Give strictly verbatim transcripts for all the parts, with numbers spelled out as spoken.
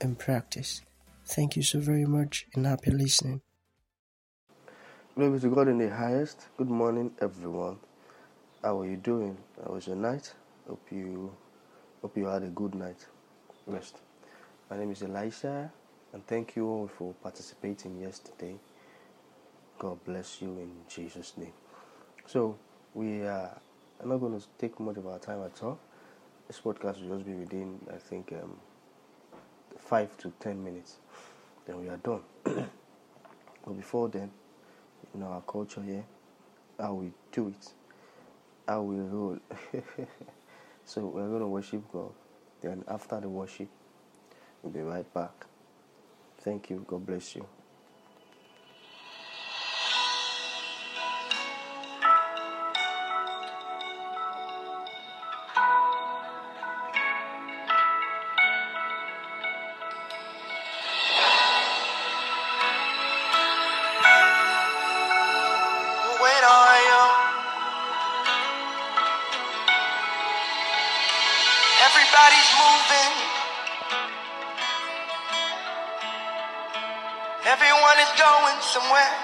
and practice. Thank you so very much, and happy listening. Glory to God in the highest. Good morning, everyone. How are you doing? How was your night? Hope you, hope you had a good night. Rest. My name is Elisha, and thank you all for participating yesterday. God bless you in Jesus' name. So, we are I'm not going to take much of our time at all. This podcast will just be within, I think, um, five to ten minutes. Then we are done. But before then, you know, our culture here, how we do it, how we roll. So, we're going to worship God. Then, after the worship, we'll be right back. Thank you. God bless you. Everybody's moving. Everyone is going somewhere.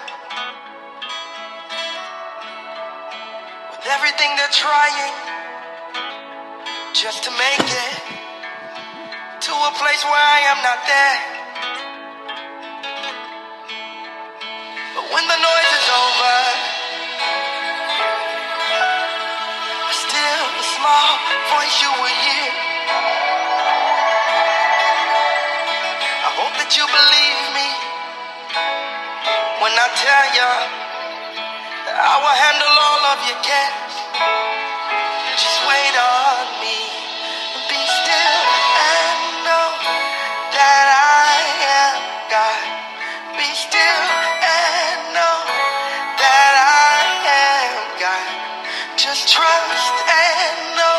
With everything they're trying just to make it to a place where I am not there. But when the noise is over, still a small voice you will hear. That you believe me when I tell you that I will handle all of your cares. Just wait on me and be still and know that I am God. Be still and know that I am God. Just trust and know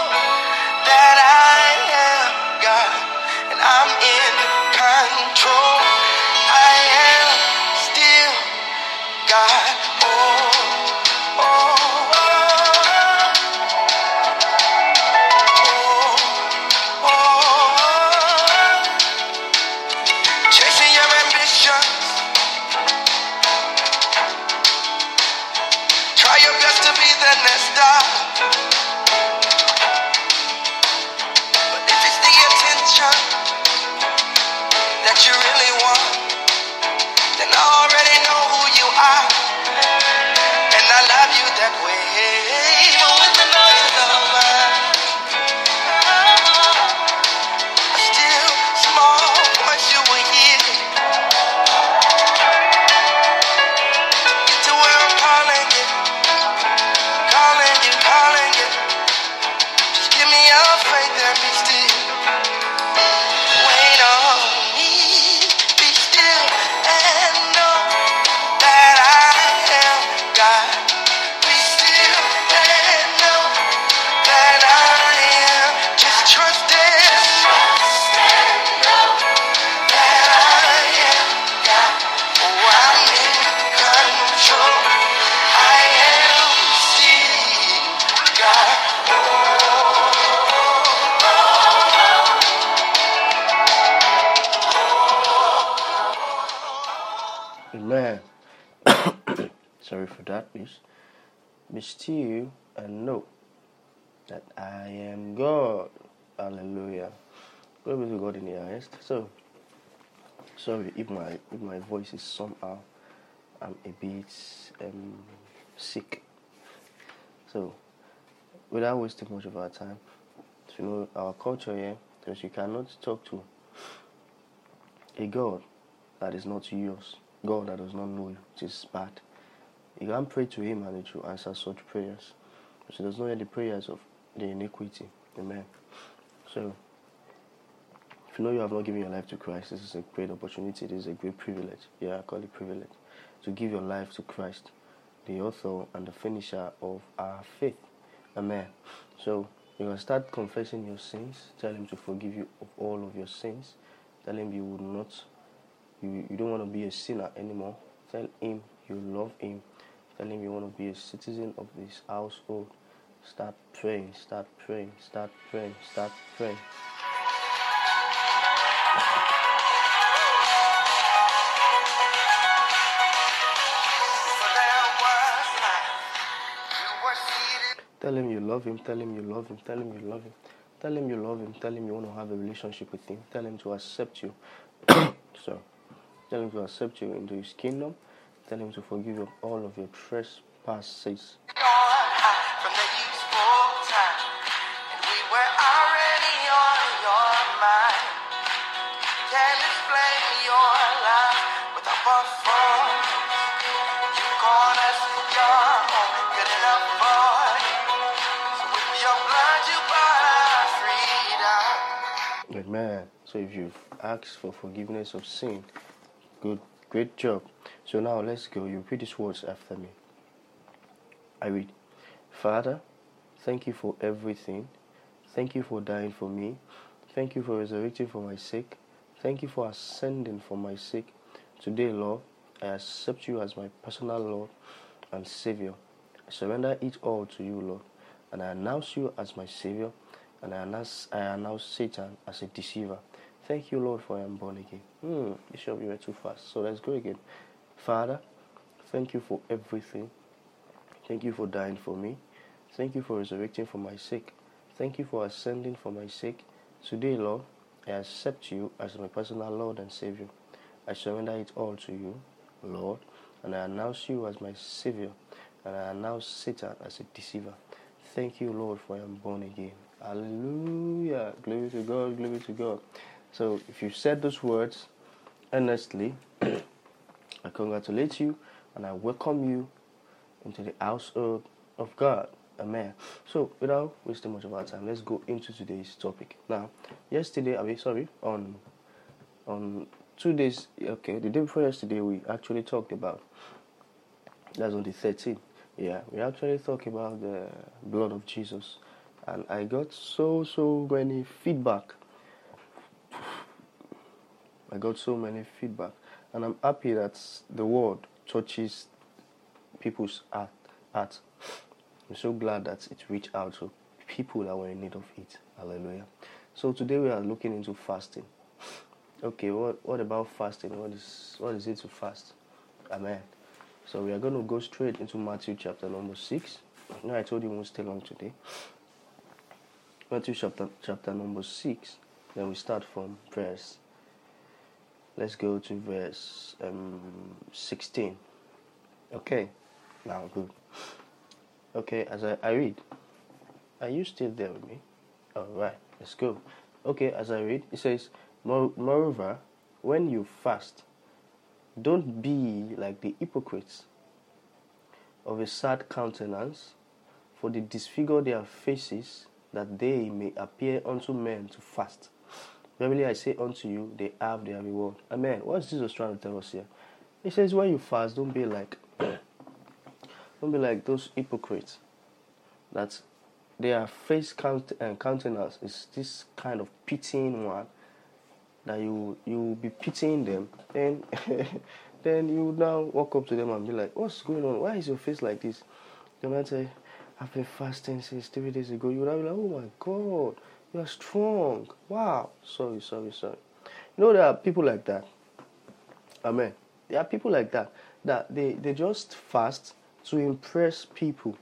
that I am God, and I'm in control. I am still God. Oh, oh, oh, oh, oh. Chasing your ambitions, try your best to be the next star. But if it's the attention that you really want, then I already know who you are, and I love you that way. Even when the noise is over, a still small voice you will hear, to where I'm calling you, calling you, calling you. Just give me your faith and be still. Amen. Sorry for that, please. Be still and know that I am God. Hallelujah. Glory to God in the highest. So, sorry if my if my voice is somehow, I'm a bit um, sick. So, without wasting much of our time, you know our culture here, because you cannot talk to a God that is not yours. God that does not know you, which is bad. You can't pray to him and he will answer such prayers, because he does not hear the prayers of the iniquity. Amen. So, If you know you have not given your life to Christ, this is a great opportunity. This is a great privilege. Yeah, I call it privilege. To give your life to Christ, the author and the finisher of our faith. Amen. So you can start confessing your sins. Tell him to forgive you of all of your sins. Tell him you will not, you, you don't want to be a sinner anymore. Tell him you love him. Tell him you want to be a citizen of this household. Start praying, start praying, start praying, start praying. Tell him you love him, tell him you love him, tell him you love him, tell him you love him, tell him you want to have a relationship with him, tell him to accept you. So, tell him to accept you into his kingdom, tell him to forgive you all of your trespasses. Amen. So if you've asked for forgiveness of sin, good, great job. So now let's go. You repeat these words after me. I read, Father, thank you for everything. Thank you for dying for me. Thank you for resurrecting for my sake. Thank you for ascending for my sake. Today, Lord, I accept you as my personal Lord and Savior. I surrender it all to you, Lord, and I announce you as my Savior. And I announce, I announce Satan as a deceiver. Thank you, Lord, for I am born again. Hmm, Bishop, you were too fast. So let's go again. Father, thank you for everything. Thank you for dying for me. Thank you for resurrecting for my sake. Thank you for ascending for my sake. Today, Lord, I accept you as my personal Lord and Savior. I surrender it all to you, Lord, and I announce you as my Savior. And I announce Satan as a deceiver. Thank you, Lord, for I am born again. Hallelujah. Glory to God, glory to God. So if you said those words earnestly, I congratulate you and I welcome you into the household of God. Amen. So without wasting much of our time, let's go into today's topic. Now, yesterday, I mean, sorry, on on two days, okay, the day before yesterday, we actually talked about, that's on the thirteenth, yeah, we actually talked about the blood of Jesus. And I got so, so many feedback. I got so many feedback. And I'm happy that the word touches people's heart. heart. I'm so glad that it reached out to people that were in need of it. Hallelujah. So today we are looking into fasting. Okay, what, what about fasting? What is, what is it to fast? Amen. So we are going to go straight into Matthew chapter number six. Now I told you it won't stay long today. Matthew chapter, chapter number six, then we start from verse, let's go to verse um, sixteen. Okay, now good. Okay, as I, I read, are you still there with me? Alright, let's go. Okay, as I read, it says, Moreover, when you fast, don't be like the hypocrites, of a sad countenance, for they disfigure their faces, that they may appear unto men to fast. Verily I say unto you, they have their reward. Amen. What is Jesus trying to tell us here? He says, when you fast, don't be like, don't be like those hypocrites, that their face count and countenance is this kind of pitying one, that you you be pitying them, then then you now walk up to them and be like, what's going on? Why is your face like this? They might say, I've been fasting since three days ago. You would have been like, oh my God, you are strong. Wow. Sorry, sorry, sorry. You know, there are people like that. Amen. There are people like that. That they, they just fast to impress people.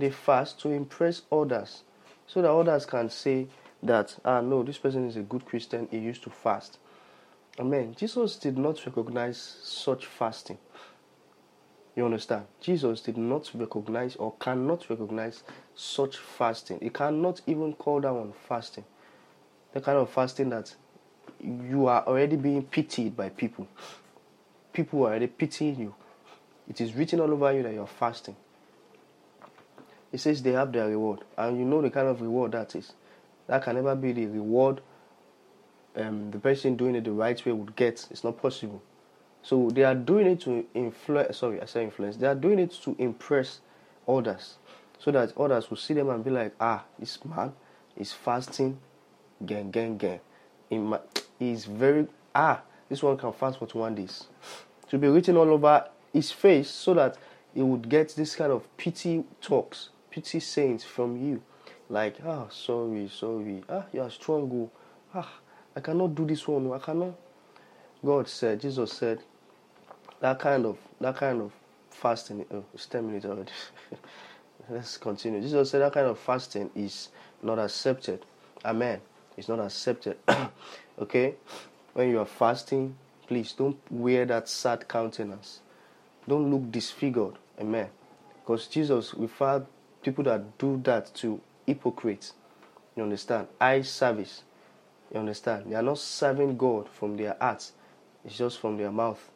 They fast to impress others. So that others can say that, ah, no, this person is a good Christian. He used to fast. Amen. Jesus did not recognize such fasting. You understand? Jesus did not recognize or cannot recognize such fasting. He cannot even call that one fasting. The kind of fasting that you are already being pitied by people. People are already pitying you. It is written all over you that you are fasting. It says they have their reward. And you know the kind of reward that is. That can never be the reward um, the person doing it the right way would get. It's not possible. So they are doing it to influence. Sorry, I say influence. They are doing it to impress others, so that others will see them and be like, ah, this man is fasting, gang, gang, gang. He's very ah. This one can fast for twenty-one days. To be written all over his face, so that he would get this kind of pity talks, pity sayings from you, like, ah, sorry, sorry, ah, you are strong, oh. ah, I cannot do this one, I cannot. God said, Jesus said, that kind of that kind of fasting. Oh, it's ten minutes already. Let's continue. Jesus said that kind of fasting is not accepted. Amen. It's not accepted. Okay. When you are fasting, please don't wear that sad countenance. Don't look disfigured. Amen. Because Jesus referred people that do that to hypocrites. You understand? Eye service. You understand? They are not serving God from their hearts. It's just from their mouth.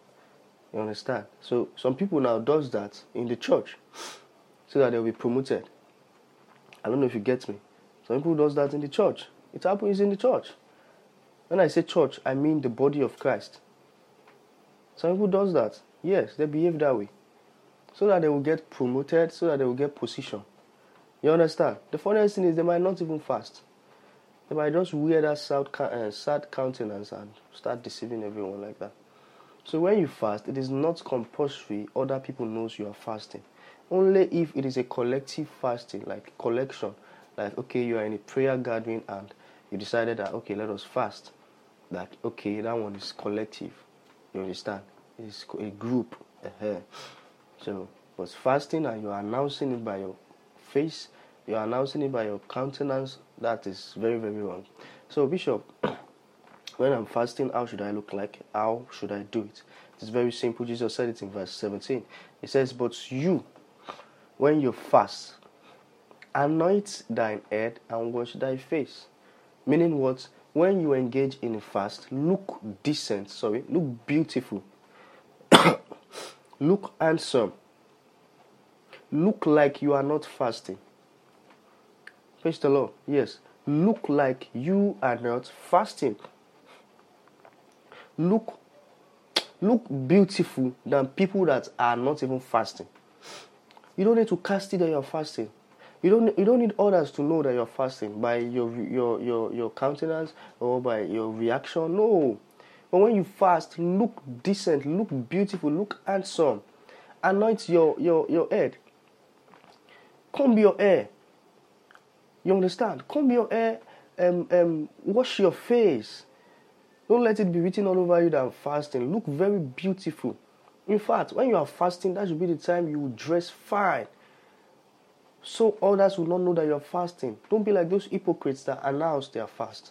You understand? So some people now does that in the church so that they'll be promoted. I don't know if you get me. Some people does that in the church. It happens in the church. When I say church, I mean the body of Christ. Some people does that. Yes, they behave that way. So that they will get promoted, so that they will get position. You understand? The funniest thing is they might not even fast. They might just wear that sad, uh, sad countenance and start deceiving everyone like that. So when you fast, it is not compulsory other people knows you are fasting. Only if it is a collective fasting, like collection. Like, okay, you are in a prayer gathering and you decided that, okay, let us fast. That, okay, that one is collective. You understand? It's a group. Uh-huh. So, but fasting and you are announcing it by your face, you are announcing it by your countenance, that is very, very wrong. So, Bishop, when I'm fasting, how should I look like? How should I do it? It's very simple. Jesus said it in verse seventeen. He says, but you, when you fast, anoint thine head and wash thy face. Meaning what? When you engage in a fast, look decent, sorry, look beautiful. Look handsome. Look like you are not fasting. Praise the Lord. Yes. Look like you are not fasting. Look, look beautiful than people that are not even fasting. You don't need to cast it that you are fasting. You don't you don't need others to know that you're fasting by your your your your countenance or by your reaction. No. But when you fast, look decent, look beautiful, look handsome. Anoint your your, your head. Comb your hair. You understand? Comb your hair, um, um, wash your face. Don't let it be written all over you that I'm fasting. Look very beautiful. In fact, when you are fasting, that should be the time you dress fine, so others will not know that you're fasting. Don't be like those hypocrites that announce their fast.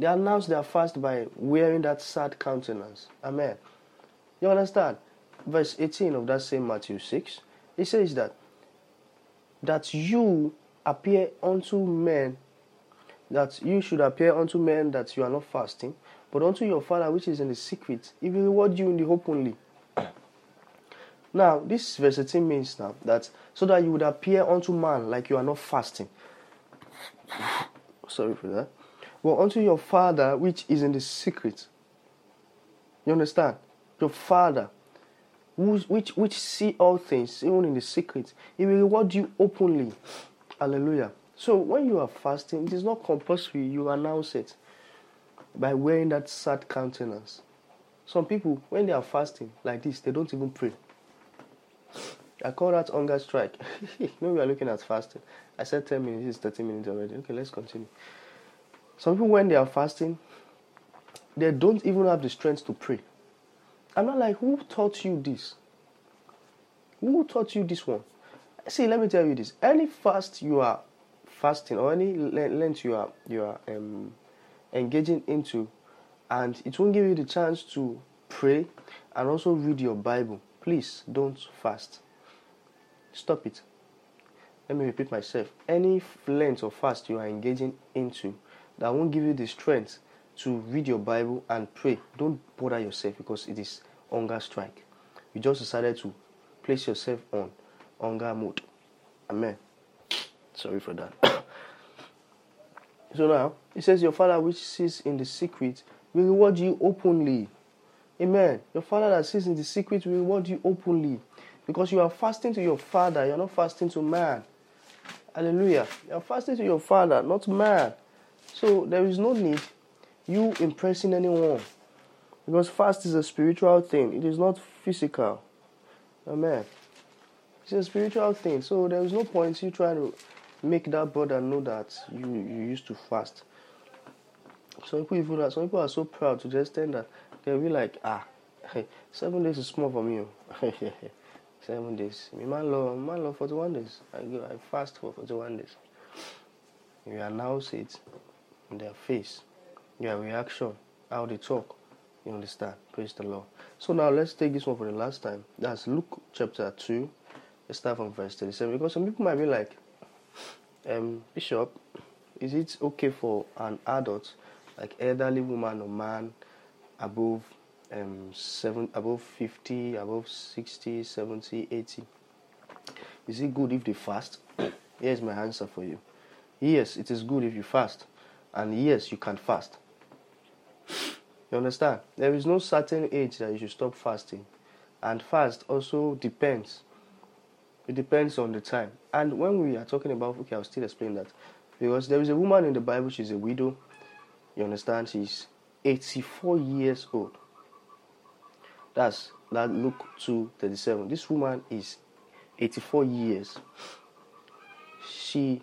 They announce their fast by wearing that sad countenance. Amen. You understand? Verse eighteen of that same Matthew six, it says that, that you appear unto men, that you should appear unto men that you are not fasting, but unto your Father which is in the secret, He will reward you in the openly. Now, this verse eighteen means now that so that you would appear unto man like you are not fasting. Sorry for that. Well, unto your Father which is in the secret. You understand? Your Father, who, which which see all things, even in the secret, He will reward you openly. Hallelujah. So, when you are fasting, it is not compulsory. You announce it by wearing that sad countenance. Some people, when they are fasting like this, they don't even pray. I call that hunger strike. No, we are looking at fasting. I said ten minutes, it's thirty minutes already. Okay, let's continue. Some people, when they are fasting, they don't even have the strength to pray. I'm not like, who taught you this? Who taught you this one? See, let me tell you this. Any fast you are fasting or any length you are you are um, engaging into, and it won't give you the chance to pray and also read your Bible. Please don't fast. Stop it. Let me repeat myself. Any length of fast you are engaging into that won't give you the strength to read your Bible and pray, don't bother yourself, because it is hunger strike. You just decided to place yourself on hunger mode. Amen. Sorry for that. So now, it says, your Father which sees in the secret will reward you openly. Amen. Your Father that sits in the secret will reward you openly. Because you are fasting to your Father. You are not fasting to man. Hallelujah. You are fasting to your Father, not man. So there is no need you impressing anyone. Because fast is a spiritual thing. It is not physical. Amen. It's a spiritual thing. So there is no point you trying to make that brother know that you, you used to fast. Some people, even are, some people are so proud to just stand that they'll be like, ah, seven days is small for me. Seven days. My man love, my man love forty-one days. I go, I fast for forty-one days. You announce it in their face, their reaction, how they talk. You understand? Praise the Lord. So now let's take this one for the last time. That's Luke chapter two. Let's start from verse thirty-seven. Because some people might be like, um, Bishop, is it okay for an adult, like elderly woman or man, above Um, seven, above fifty, above sixty, seventy, eighty. Is it good if they fast? Here's my answer for you. Yes, it is good if you fast. And yes, you can fast. You understand? There is no certain age that you should stop fasting. And fast also depends. It depends on the time. And when we are talking about, okay, I'll still explain that. Because there is a woman in the Bible, she's a widow. You understand? She's eighty-four years old. That's that Luke two thirty-seven. This woman is eighty-four years. She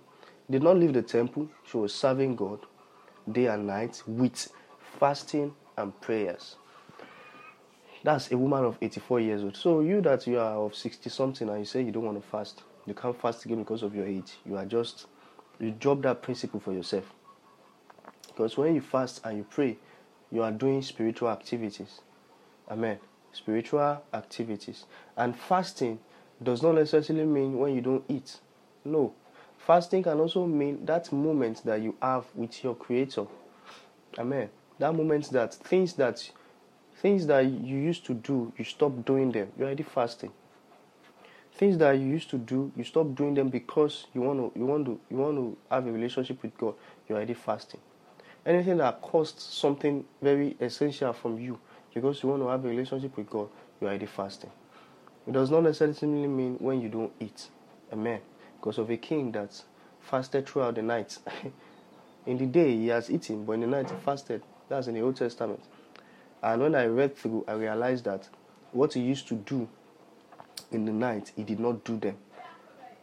did not leave the temple. She was serving God day and night with fasting and prayers. That's a woman of eighty-four years old. So you that you are of sixty something and you say you don't want to fast, you can't fast again because of your age. You are just, you drop that principle for yourself. Because when you fast and you pray, you are doing spiritual activities. Amen. Spiritual activities. And fasting does not necessarily mean when you don't eat. No. Fasting can also mean that moment that you have with your Creator. Amen. That moment that things that things that you used to do, you stop doing them. You're already fasting. Things that you used to do, you stop doing them because you want to you want to you want to have a relationship with God. You're already fasting. Anything that costs something very essential from you, because you want to have a relationship with God, you are already fasting. It does not necessarily mean when you don't eat. Amen. Because of a king that fasted throughout the night. In the day, he has eaten, but in the night, he fasted. That's in the Old Testament. And when I read through, I realized that what he used to do in the night, he did not do them.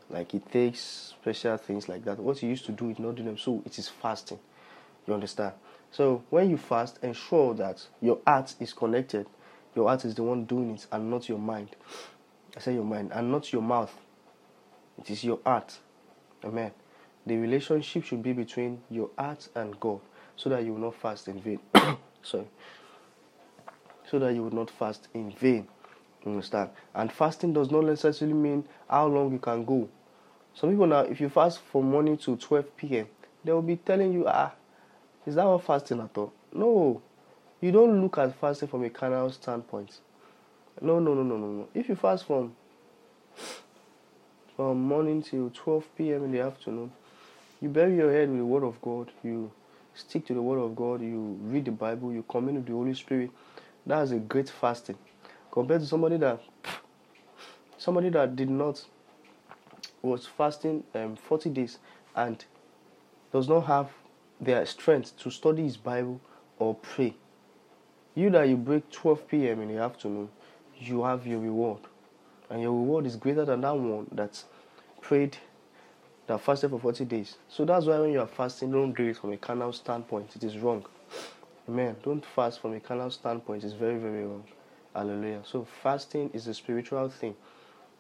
Like, he takes special things like that. What he used to do, he did not do them. So, it is fasting. You understand? So, when you fast, ensure that your heart is connected. Your heart is the one doing it and not your mind. I say your mind and not your mouth. It is your heart. Amen. The relationship should be between your heart and God so that you will not fast in vain. Sorry. So that you will not fast in vain. You understand? And fasting does not necessarily mean how long you can go. Some people now, if you fast from morning to twelve p.m., they will be telling you, ah, is that what fasting at all? No. You don't look at fasting from a carnal standpoint. No, no, no, no, no, no. If you fast from from morning till twelve p.m. in the afternoon, you bury your head with the Word of God, you stick to the Word of God, you read the Bible, you commune with the Holy Spirit. That is a great fasting. Compared to somebody that somebody that did not, was fasting um, forty days and does not have their strength to study his Bible or pray. You that you break twelve p.m. in the afternoon, you have your reward. And your reward is greater than that one that prayed, that fasted for forty days. So that's why when you are fasting, don't do it from a carnal standpoint. It is wrong. Amen. Don't fast from a carnal standpoint. It's very, very wrong. Hallelujah. So fasting is a spiritual thing.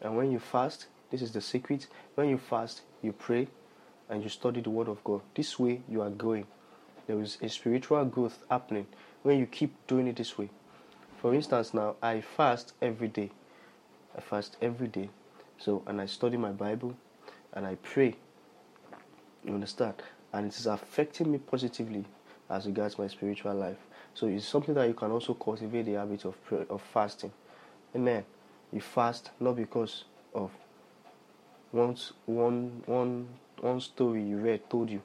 And when you fast, this is the secret. When you fast, you pray. And you study the Word of God. This way you are growing. There is a spiritual growth happening when you keep doing it this way. For instance, now I fast every day. I fast every day. So, and I study my Bible and I pray. You understand? And it is affecting me positively as regards my spiritual life. So it's something that you can also cultivate the habit of prayer, of fasting. Amen. You fast not because of once one one. One story you read told you,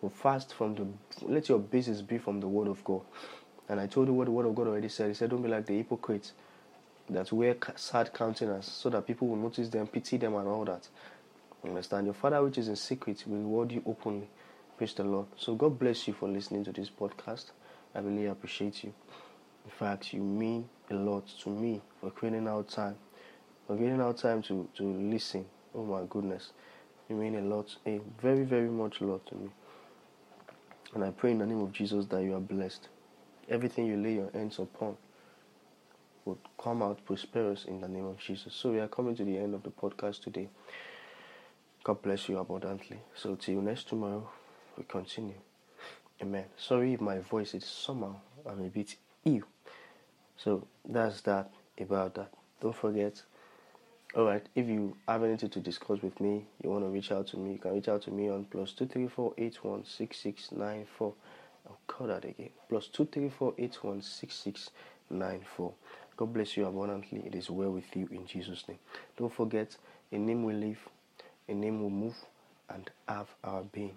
well, fast from the, let your basis be from the Word of God. And I told you what the word of God already said. He said, don't be like the hypocrites that wear sad countenance, so that people will notice them, pity them, and all that. Understand? Your Father which is in secret will reward you openly. Praise the Lord. So God bless you for listening to this podcast. I really appreciate you. In fact, you mean a lot to me for creating out time. For creating out time to, to listen. Oh my goodness. You mean a lot, a very, very much lot to me. And I pray in the name of Jesus that you are blessed. Everything you lay your hands upon would come out prosperous in the name of Jesus. So we are coming to the end of the podcast today. God bless you abundantly. So till next tomorrow, we continue. Amen. Sorry if my voice is somehow, I'm a bit ill. So that's that about that. Don't forget. Alright, if you have anything to discuss with me, you want to reach out to me, you can reach out to me on plus two three four, eight one six six nine four. I'll call that again. Plus two three four, eight one six six nine four. God bless you abundantly. It is well with you in Jesus' name. Don't forget, in Him we live, in Him we move, and have our being.